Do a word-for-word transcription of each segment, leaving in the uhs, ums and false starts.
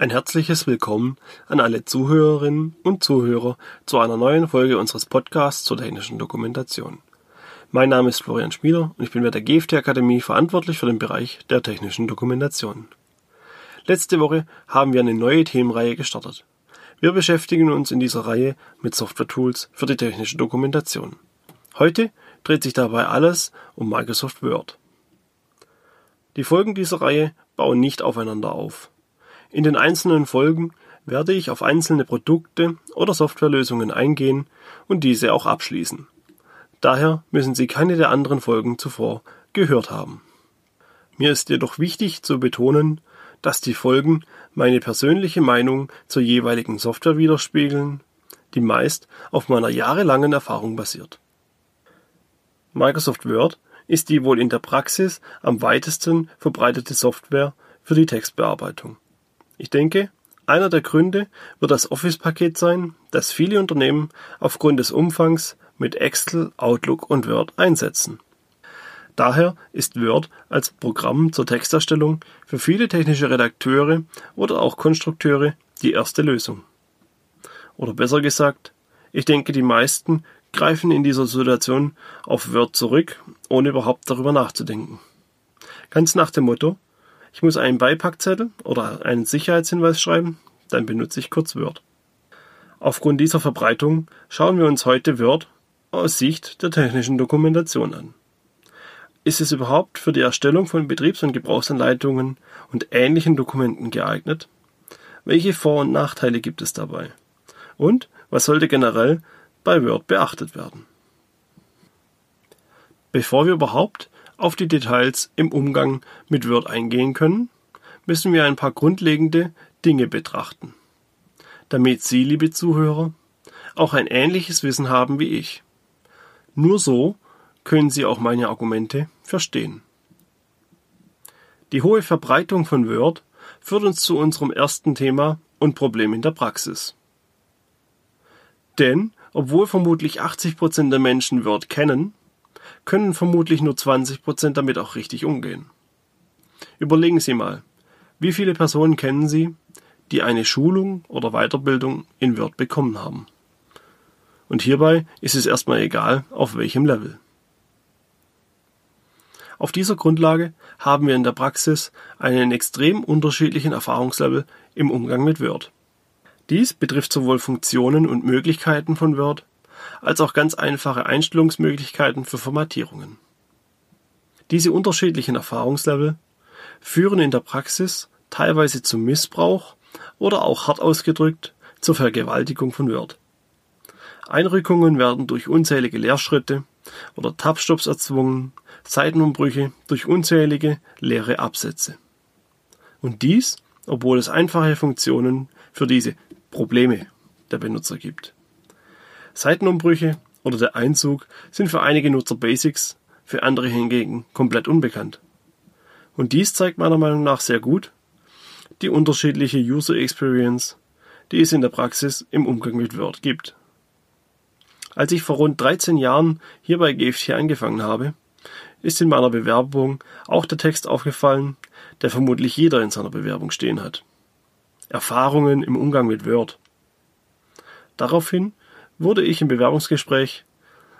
Ein herzliches Willkommen an alle Zuhörerinnen und Zuhörer zu einer neuen Folge unseres Podcasts zur technischen Dokumentation. Mein Name ist Florian Schmieder und ich bin bei der G F T Akademie verantwortlich für den Bereich der technischen Dokumentation. Letzte Woche haben wir eine neue Themenreihe gestartet. Wir beschäftigen uns in dieser Reihe mit Software-Tools für die technische Dokumentation. Heute dreht sich dabei alles um Microsoft Word. Die Folgen dieser Reihe bauen nicht aufeinander auf. In den einzelnen Folgen werde ich auf einzelne Produkte oder Softwarelösungen eingehen und diese auch abschließen. Daher müssen Sie keine der anderen Folgen zuvor gehört haben. Mir ist jedoch wichtig zu betonen, dass die Folgen meine persönliche Meinung zur jeweiligen Software widerspiegeln, die meist auf meiner jahrelangen Erfahrung basiert. Microsoft Word ist die wohl in der Praxis am weitesten verbreitete Software für die Textbearbeitung. Ich denke, einer der Gründe wird das Office-Paket sein, das viele Unternehmen aufgrund des Umfangs mit Excel, Outlook und Word einsetzen. Daher ist Word als Programm zur Texterstellung für viele technische Redakteure oder auch Konstrukteure die erste Lösung. Oder besser gesagt, ich denke, die meisten greifen in dieser Situation auf Word zurück, ohne überhaupt darüber nachzudenken. Ganz nach dem Motto, ich muss einen Beipackzettel oder einen Sicherheitshinweis schreiben, dann benutze ich kurz Word. Aufgrund dieser Verbreitung schauen wir uns heute Word aus Sicht der technischen Dokumentation an. Ist es überhaupt für die Erstellung von Betriebs- und Gebrauchsanleitungen und ähnlichen Dokumenten geeignet? Welche Vor- und Nachteile gibt es dabei? Und was sollte generell bei Word beachtet werden? Bevor wir überhaupt auf die Details im Umgang mit Word eingehen können, müssen wir ein paar grundlegende Dinge betrachten, damit Sie, liebe Zuhörer, auch ein ähnliches Wissen haben wie ich. Nur so können Sie auch meine Argumente verstehen. Die hohe Verbreitung von Word führt uns zu unserem ersten Thema und Problem in der Praxis. Denn, obwohl vermutlich achtzig Prozent der Menschen Word kennen, können vermutlich nur zwanzig Prozent damit auch richtig umgehen. Überlegen Sie mal, wie viele Personen kennen Sie, die eine Schulung oder Weiterbildung in Word bekommen haben? Und hierbei ist es erstmal egal, auf welchem Level. Auf dieser Grundlage haben wir in der Praxis einen extrem unterschiedlichen Erfahrungslevel im Umgang mit Word. Dies betrifft sowohl Funktionen und Möglichkeiten von Word, als auch ganz einfache Einstellungsmöglichkeiten für Formatierungen. Diese unterschiedlichen Erfahrungslevel führen in der Praxis teilweise zu Missbrauch oder auch hart ausgedrückt zur Vergewaltigung von Word. Einrückungen werden durch unzählige Leerschritte oder Tab-Stops erzwungen, Seitenumbrüche durch unzählige leere Absätze. Und dies, obwohl es einfache Funktionen für diese Probleme der Benutzer gibt. Seitenumbrüche oder der Einzug sind für einige Nutzer Basics, für andere hingegen komplett unbekannt. Und dies zeigt meiner Meinung nach sehr gut die unterschiedliche User Experience, die es in der Praxis im Umgang mit Word gibt. Als ich vor rund dreizehn Jahren hier bei G F T angefangen habe, ist in meiner Bewerbung auch der Text aufgefallen, der vermutlich jeder in seiner Bewerbung stehen hat. Erfahrungen im Umgang mit Word. Daraufhin wurde ich im Bewerbungsgespräch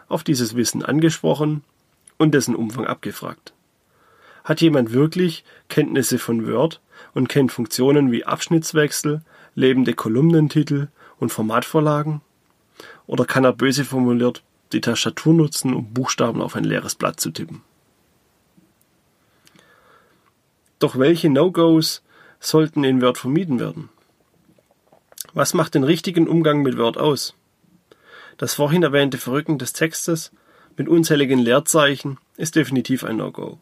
auf dieses Wissen angesprochen und dessen Umfang abgefragt. Hat jemand wirklich Kenntnisse von Word und kennt Funktionen wie Abschnittswechsel, lebende Kolumnentitel und Formatvorlagen? Oder kann er böse formuliert die Tastatur nutzen, um Buchstaben auf ein leeres Blatt zu tippen? Doch welche No-Gos sollten in Word vermieden werden? Was macht den richtigen Umgang mit Word aus? Das vorhin erwähnte Verrücken des Textes mit unzähligen Leerzeichen ist definitiv ein No-Go.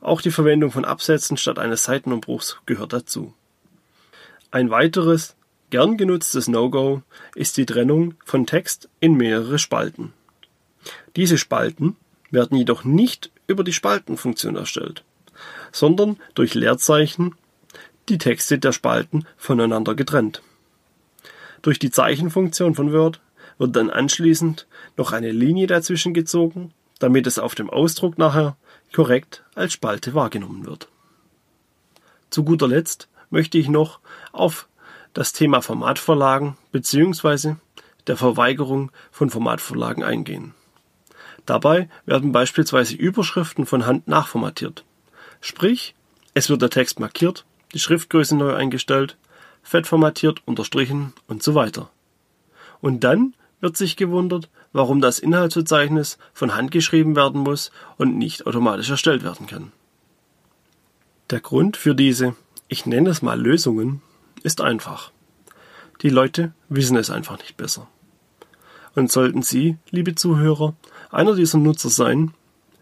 Auch die Verwendung von Absätzen statt eines Seitenumbruchs gehört dazu. Ein weiteres gern genutztes No-Go ist die Trennung von Text in mehrere Spalten. Diese Spalten werden jedoch nicht über die Spaltenfunktion erstellt, sondern durch Leerzeichen die Texte der Spalten voneinander getrennt. Durch die Zeichenfunktion von Word wird dann anschließend noch eine Linie dazwischen gezogen, damit es auf dem Ausdruck nachher korrekt als Spalte wahrgenommen wird. Zu guter Letzt möchte ich noch auf das Thema Formatvorlagen bzw. der Verweigerung von Formatvorlagen eingehen. Dabei werden beispielsweise Überschriften von Hand nachformatiert. Sprich, es wird der Text markiert, die Schriftgröße neu eingestellt, fettformatiert, unterstrichen und so weiter. Und dann wird sich gewundert, warum das Inhaltsverzeichnis von Hand geschrieben werden muss und nicht automatisch erstellt werden kann. Der Grund für diese, ich nenne es mal Lösungen, ist einfach. Die Leute wissen es einfach nicht besser. Und sollten Sie, liebe Zuhörer, einer dieser Nutzer sein,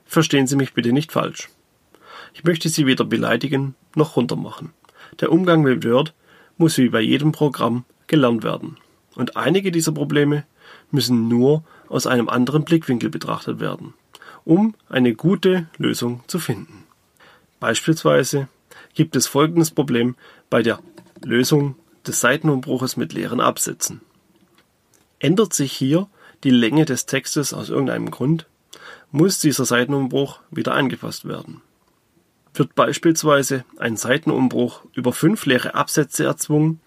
verstehen Sie mich bitte nicht falsch. Ich möchte Sie weder beleidigen noch runtermachen. Der Umgang mit Word muss wie bei jedem Programm gelernt werden. Und einige dieser Probleme müssen nur aus einem anderen Blickwinkel betrachtet werden, um eine gute Lösung zu finden. Beispielsweise gibt es folgendes Problem bei der Lösung des Seitenumbruches mit leeren Absätzen. Ändert sich hier die Länge des Textes aus irgendeinem Grund, muss dieser Seitenumbruch wieder angepasst werden. Wird beispielsweise ein Seitenumbruch über fünf leere Absätze erzwungen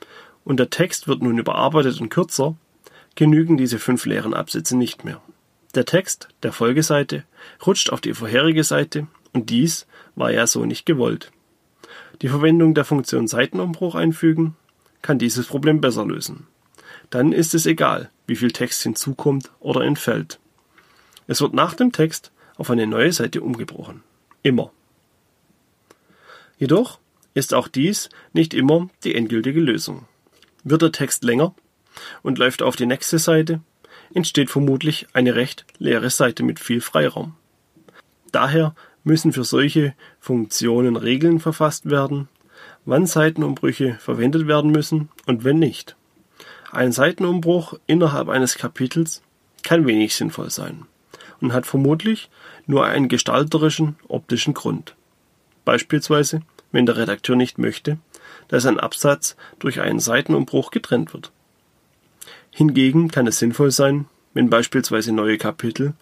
und der Text wird nun überarbeitet und kürzer, genügen diese fünf leeren Absätze nicht mehr. Der Text der Folgeseite rutscht auf die vorherige Seite und dies war ja so nicht gewollt. Die Verwendung der Funktion Seitenumbruch einfügen kann dieses Problem besser lösen. Dann ist es egal, wie viel Text hinzukommt oder entfällt. Es wird nach dem Text auf eine neue Seite umgebrochen. Immer. Jedoch ist auch dies nicht immer die endgültige Lösung. Wird der Text länger und läuft auf die nächste Seite, entsteht vermutlich eine recht leere Seite mit viel Freiraum. Daher müssen für solche Funktionen Regeln verfasst werden, wann Seitenumbrüche verwendet werden müssen und wenn nicht. Ein Seitenumbruch innerhalb eines Kapitels kann wenig sinnvoll sein und hat vermutlich nur einen gestalterischen, optischen Grund. Beispielsweise, wenn der Redakteur nicht möchte, dass ein Absatz durch einen Seitenumbruch getrennt wird. Hingegen kann es sinnvoll sein, wenn beispielsweise neue Kapitel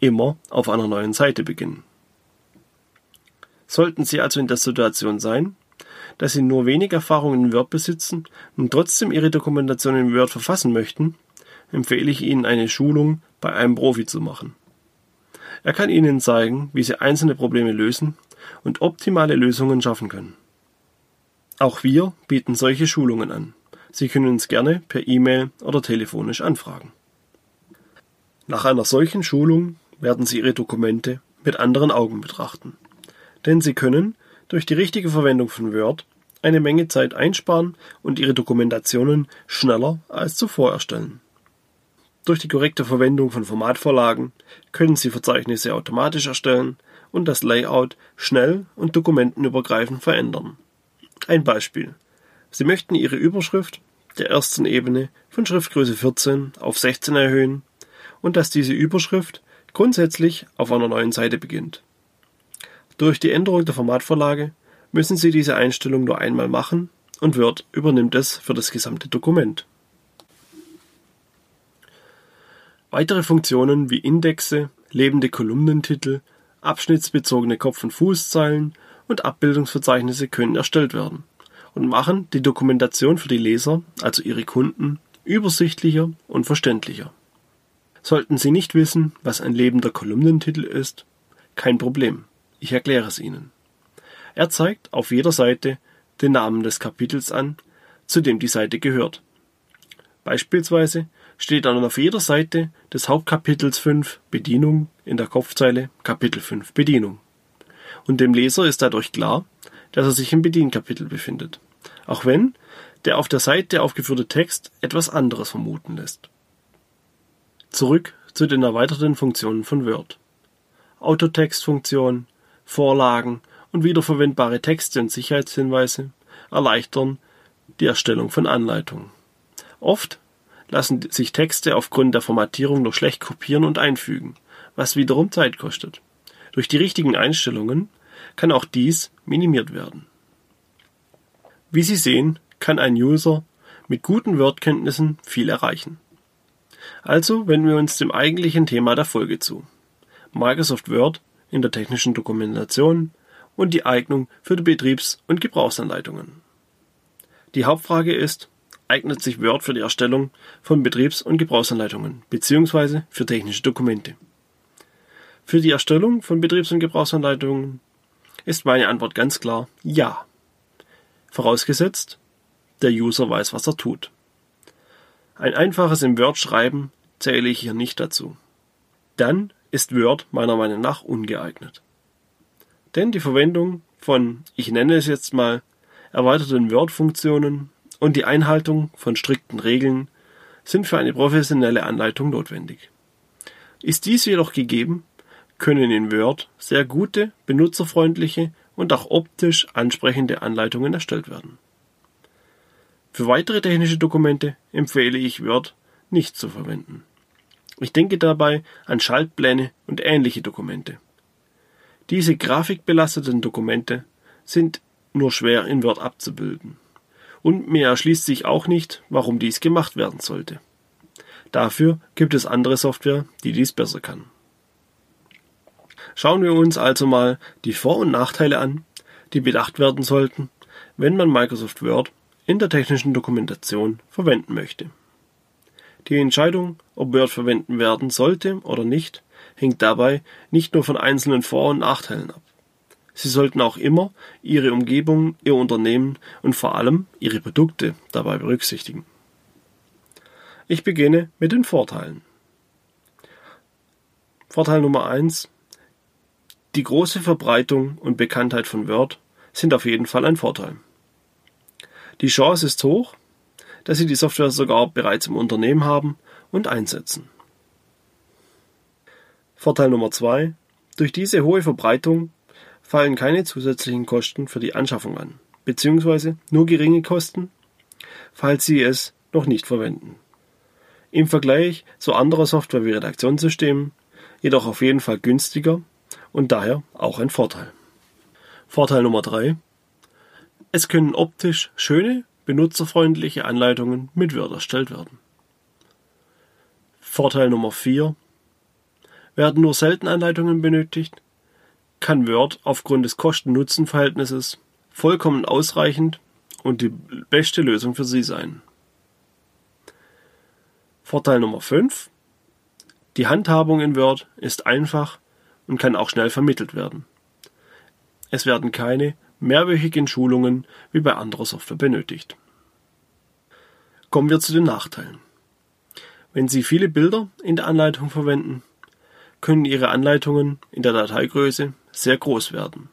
immer auf einer neuen Seite beginnen. Sollten Sie also in der Situation sein, dass Sie nur wenig Erfahrung in Word besitzen und trotzdem Ihre Dokumentation in Word verfassen möchten, empfehle ich Ihnen, eine Schulung bei einem Profi zu machen. Er kann Ihnen zeigen, wie Sie einzelne Probleme lösen und optimale Lösungen schaffen können. Auch wir bieten solche Schulungen an. Sie können uns gerne per E-Mail oder telefonisch anfragen. Nach einer solchen Schulung werden Sie Ihre Dokumente mit anderen Augen betrachten. Denn Sie können durch die richtige Verwendung von Word eine Menge Zeit einsparen und Ihre Dokumentationen schneller als zuvor erstellen. Durch die korrekte Verwendung von Formatvorlagen können Sie Verzeichnisse automatisch erstellen und das Layout schnell und dokumentenübergreifend verändern. Ein Beispiel. Sie möchten Ihre Überschrift der ersten Ebene von Schriftgröße vierzehn auf sechzehn erhöhen und dass diese Überschrift grundsätzlich auf einer neuen Seite beginnt. Durch die Änderung der Formatvorlage müssen Sie diese Einstellung nur einmal machen und Word übernimmt es für das gesamte Dokument. Weitere Funktionen wie Indexe, lebende Kolumnentitel, abschnittsbezogene Kopf- und Fußzeilen und Abbildungsverzeichnisse können erstellt werden und machen die Dokumentation für die Leser, also Ihre Kunden, übersichtlicher und verständlicher. Sollten Sie nicht wissen, was ein lebender Kolumnentitel ist, kein Problem. Ich erkläre es Ihnen. Er zeigt auf jeder Seite den Namen des Kapitels an, zu dem die Seite gehört. Beispielsweise steht dann auf jeder Seite des Hauptkapitels fünf Bedienung in der Kopfzeile Kapitel fünf Bedienung. Und dem Leser ist dadurch klar, dass er sich im Bedienkapitel befindet, auch wenn der auf der Seite aufgeführte Text etwas anderes vermuten lässt. Zurück zu den erweiterten Funktionen von Word. Autotextfunktion, Vorlagen und wiederverwendbare Texte und Sicherheitshinweise erleichtern die Erstellung von Anleitungen. Oft lassen sich Texte aufgrund der Formatierung nur schlecht kopieren und einfügen, was wiederum Zeit kostet. Durch die richtigen Einstellungen kann auch dies minimiert werden. Wie Sie sehen, kann ein User mit guten Word-Kenntnissen viel erreichen. Also wenden wir uns dem eigentlichen Thema der Folge zu. Microsoft Word in der technischen Dokumentation und die Eignung für die Betriebs- und Gebrauchsanleitungen. Die Hauptfrage ist, eignet sich Word für die Erstellung von Betriebs- und Gebrauchsanleitungen bzw. für technische Dokumente? Für die Erstellung von Betriebs- und Gebrauchsanleitungen ist meine Antwort ganz klar ja. Vorausgesetzt, der User weiß, was er tut. Ein einfaches im Word schreiben zähle ich hier nicht dazu. Dann ist Word meiner Meinung nach ungeeignet. Denn die Verwendung von, ich nenne es jetzt mal, erweiterten Word-Funktionen und die Einhaltung von strikten Regeln sind für eine professionelle Anleitung notwendig. Ist dies jedoch gegeben, können in Word sehr gute, benutzerfreundliche und auch optisch ansprechende Anleitungen erstellt werden. Für weitere technische Dokumente empfehle ich Word nicht zu verwenden. Ich denke dabei an Schaltpläne und ähnliche Dokumente. Diese grafikbelasteten Dokumente sind nur schwer in Word abzubilden. Und mir erschließt sich auch nicht, warum dies gemacht werden sollte. Dafür gibt es andere Software, die dies besser kann. Schauen wir uns also mal die Vor- und Nachteile an, die bedacht werden sollten, wenn man Microsoft Word in der technischen Dokumentation verwenden möchte. Die Entscheidung, ob Word verwenden werden sollte oder nicht, hängt dabei nicht nur von einzelnen Vor- und Nachteilen ab. Sie sollten auch immer Ihre Umgebung, Ihr Unternehmen und vor allem Ihre Produkte dabei berücksichtigen. Ich beginne mit den Vorteilen. Vorteil Nummer eins. Die große Verbreitung und Bekanntheit von Word sind auf jeden Fall ein Vorteil. Die Chance ist hoch, dass Sie die Software sogar bereits im Unternehmen haben und einsetzen. Vorteil Nummer zwei. Durch diese hohe Verbreitung fallen keine zusätzlichen Kosten für die Anschaffung an, beziehungsweise nur geringe Kosten, falls Sie es noch nicht verwenden. Im Vergleich zu anderer Software wie Redaktionssystemen jedoch auf jeden Fall günstiger und daher auch ein Vorteil. Vorteil Nummer drei. Es können optisch schöne, benutzerfreundliche Anleitungen mit Word erstellt werden. Vorteil Nummer vier. Werden nur selten Anleitungen benötigt, kann Word aufgrund des Kosten-Nutzen-Verhältnisses vollkommen ausreichend und die beste Lösung für Sie sein. Vorteil Nummer fünf. Die Handhabung in Word ist einfach und kann auch schnell vermittelt werden. Es werden keine mehrwöchigen Schulungen wie bei anderer Software benötigt. Kommen wir zu den Nachteilen. Wenn Sie viele Bilder in der Anleitung verwenden, können Ihre Anleitungen in der Dateigröße sehr groß werden.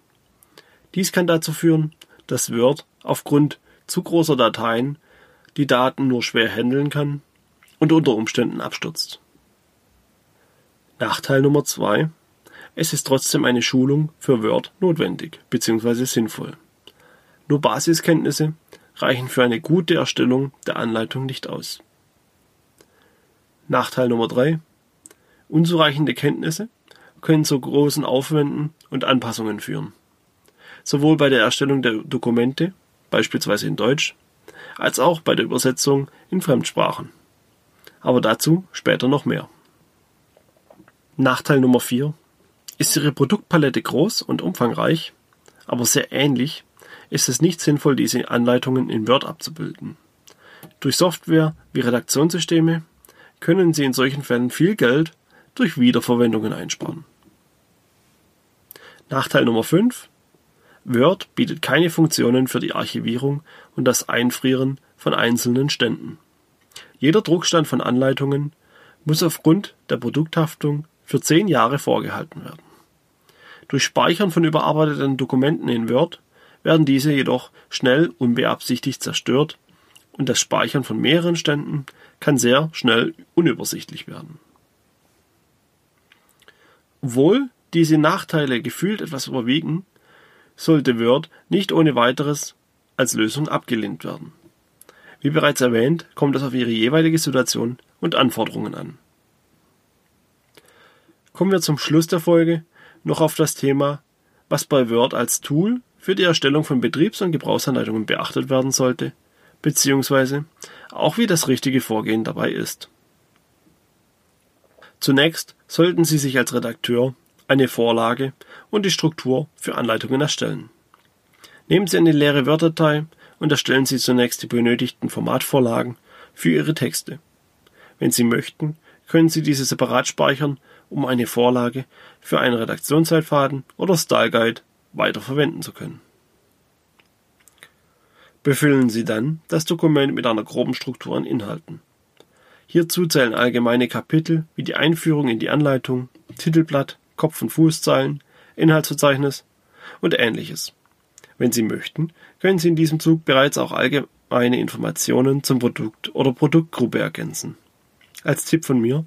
Dies kann dazu führen, dass Word aufgrund zu großer Dateien die Daten nur schwer handeln kann und unter Umständen abstürzt. Nachteil Nummer zwei. Es ist trotzdem eine Schulung für Word notwendig bzw. sinnvoll. Nur Basiskenntnisse reichen für eine gute Erstellung der Anleitung nicht aus. Nachteil Nummer drei. Unzureichende Kenntnisse können zu großen Aufwänden und Anpassungen führen. Sowohl bei der Erstellung der Dokumente, beispielsweise in Deutsch, als auch bei der Übersetzung in Fremdsprachen. Aber dazu später noch mehr. Nachteil Nummer vier. Ist Ihre Produktpalette groß und umfangreich, aber sehr ähnlich, ist es nicht sinnvoll, diese Anleitungen in Word abzubilden. Durch Software wie Redaktionssysteme können Sie in solchen Fällen viel Geld durch Wiederverwendungen einsparen. Nachteil Nummer fünf. Word bietet keine Funktionen für die Archivierung und das Einfrieren von einzelnen Ständen. Jeder Druckstand von Anleitungen muss aufgrund der Produkthaftung für zehn Jahre vorgehalten werden. Durch Speichern von überarbeiteten Dokumenten in Word werden diese jedoch schnell unbeabsichtigt zerstört und das Speichern von mehreren Ständen kann sehr schnell unübersichtlich werden. Obwohl diese Nachteile gefühlt etwas überwiegen, sollte Word nicht ohne weiteres als Lösung abgelehnt werden. Wie bereits erwähnt, kommt es auf Ihre jeweilige Situation und Anforderungen an. Kommen wir zum Schluss der Folge noch auf das Thema, was bei Word als Tool für die Erstellung von Betriebs- und Gebrauchsanleitungen beachtet werden sollte, beziehungsweise auch wie das richtige Vorgehen dabei ist. Zunächst sollten Sie sich als Redakteur eine Vorlage und die Struktur für Anleitungen erstellen. Nehmen Sie eine leere Word-Datei und erstellen Sie zunächst die benötigten Formatvorlagen für Ihre Texte. Wenn Sie möchten, können Sie diese separat speichern, um eine Vorlage für einen Redaktionsleitfaden oder Style Guide weiterverwenden zu können. Befüllen Sie dann das Dokument mit einer groben Struktur an Inhalten. Hierzu zählen allgemeine Kapitel wie die Einführung in die Anleitung, Titelblatt, Kopf- und Fußzeilen, Inhaltsverzeichnis und Ähnliches. Wenn Sie möchten, können Sie in diesem Zug bereits auch allgemeine Informationen zum Produkt oder Produktgruppe ergänzen. Als Tipp von mir,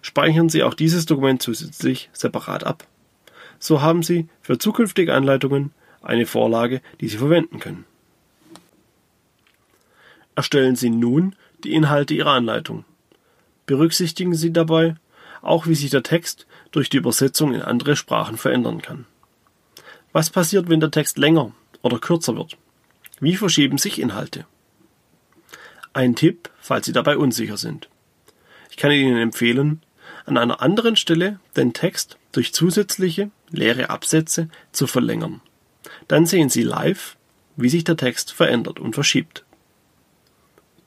speichern Sie auch dieses Dokument zusätzlich separat ab. So haben Sie für zukünftige Anleitungen eine Vorlage, die Sie verwenden können. Erstellen Sie nun die Inhalte Ihrer Anleitung. Berücksichtigen Sie dabei auch, wie sich der Text durch die Übersetzung in andere Sprachen verändern kann. Was passiert, wenn der Text länger oder kürzer wird? Wie verschieben sich Inhalte? Ein Tipp, falls Sie dabei unsicher sind. Ich kann Ihnen empfehlen, an einer anderen Stelle den Text durch zusätzliche, leere Absätze zu verlängern. Dann sehen Sie live, wie sich der Text verändert und verschiebt.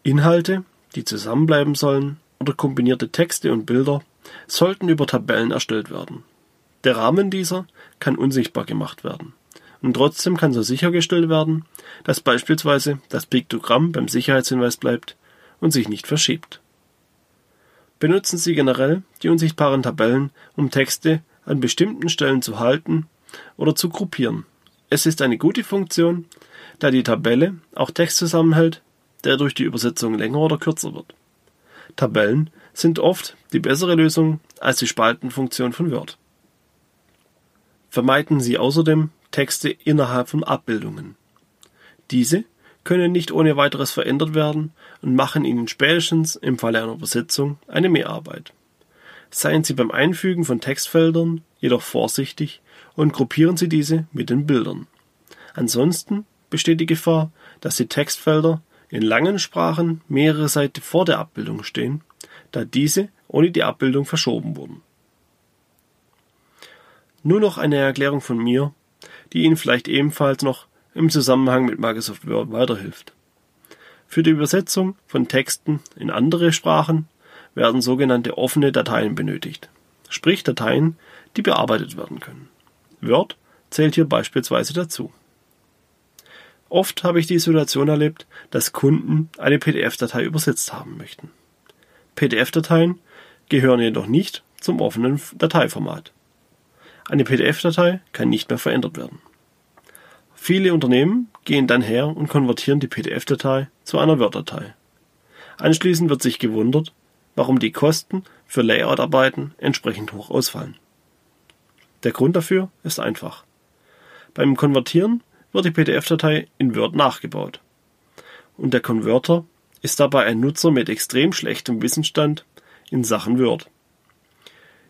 Inhalte, die zusammenbleiben sollen, oder kombinierte Texte und Bilder sollten über Tabellen erstellt werden. Der Rahmen dieser kann unsichtbar gemacht werden. Und trotzdem kann so sichergestellt werden, dass beispielsweise das Piktogramm beim Sicherheitshinweis bleibt und sich nicht verschiebt. Benutzen Sie generell die unsichtbaren Tabellen, um Texte an bestimmten Stellen zu halten oder zu gruppieren. Es ist eine gute Funktion, da die Tabelle auch Text zusammenhält, der durch die Übersetzung länger oder kürzer wird. Tabellen sind oft die bessere Lösung als die Spaltenfunktion von Word. Vermeiden Sie außerdem Texte innerhalb von Abbildungen. Diese können nicht ohne weiteres verändert werden und machen Ihnen spätestens im Falle einer Übersetzung eine Mehrarbeit. Seien Sie beim Einfügen von Textfeldern jedoch vorsichtig und gruppieren Sie diese mit den Bildern. Ansonsten besteht die Gefahr, dass die Textfelder in langen Sprachen mehrere Seiten vor der Abbildung stehen, da diese ohne die Abbildung verschoben wurden. Nur noch eine Erklärung von mir, die Ihnen vielleicht ebenfalls noch im Zusammenhang mit Microsoft Word weiterhilft. Für die Übersetzung von Texten in andere Sprachen werden sogenannte offene Dateien benötigt, sprich Dateien, die bearbeitet werden können. Word zählt hier beispielsweise dazu. Oft habe ich die Situation erlebt, dass Kunden eine P D F-Datei übersetzt haben möchten. P D F-Dateien gehören jedoch nicht zum offenen Dateiformat. Eine P D F-Datei kann nicht mehr verändert werden. Viele Unternehmen gehen dann her und konvertieren die P D F-Datei zu einer Word-Datei. Anschließend wird sich gewundert, warum die Kosten für Layout-Arbeiten entsprechend hoch ausfallen. Der Grund dafür ist einfach. Beim Konvertieren wird die P D F-Datei in Word nachgebaut. Und der Konverter ist dabei ein Nutzer mit extrem schlechtem Wissensstand in Sachen Word.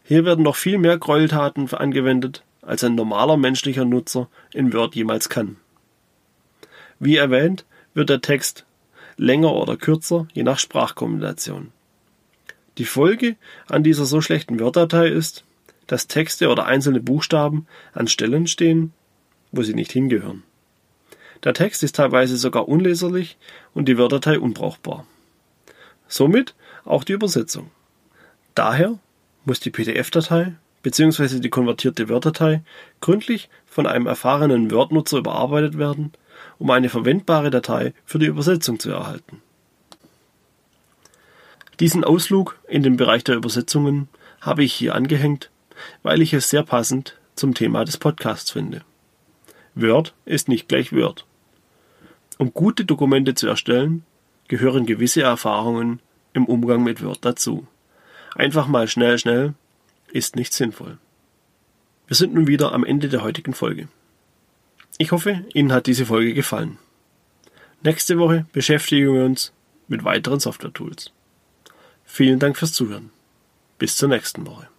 Hier werden noch viel mehr Gräueltaten angewendet, als ein normaler menschlicher Nutzer in Word jemals kann. Wie erwähnt, wird der Text länger oder kürzer, je nach Sprachkombination. Die Folge an dieser so schlechten Word-Datei ist, dass Texte oder einzelne Buchstaben an Stellen stehen, wo sie nicht hingehören. Der Text ist teilweise sogar unleserlich und die Word-Datei unbrauchbar. Somit auch die Übersetzung. Daher muss die P D F-Datei bzw. die konvertierte Word-Datei gründlich von einem erfahrenen Word-Nutzer überarbeitet werden, um eine verwendbare Datei für die Übersetzung zu erhalten. Diesen Ausflug in den Bereich der Übersetzungen habe ich hier angehängt, weil ich es sehr passend zum Thema des Podcasts finde. Word ist nicht gleich Word. Um gute Dokumente zu erstellen, gehören gewisse Erfahrungen im Umgang mit Word dazu. Einfach mal schnell, schnell ist nicht sinnvoll. Wir sind nun wieder am Ende der heutigen Folge. Ich hoffe, Ihnen hat diese Folge gefallen. Nächste Woche beschäftigen wir uns mit weiteren Software-Tools. Vielen Dank fürs Zuhören. Bis zur nächsten Woche.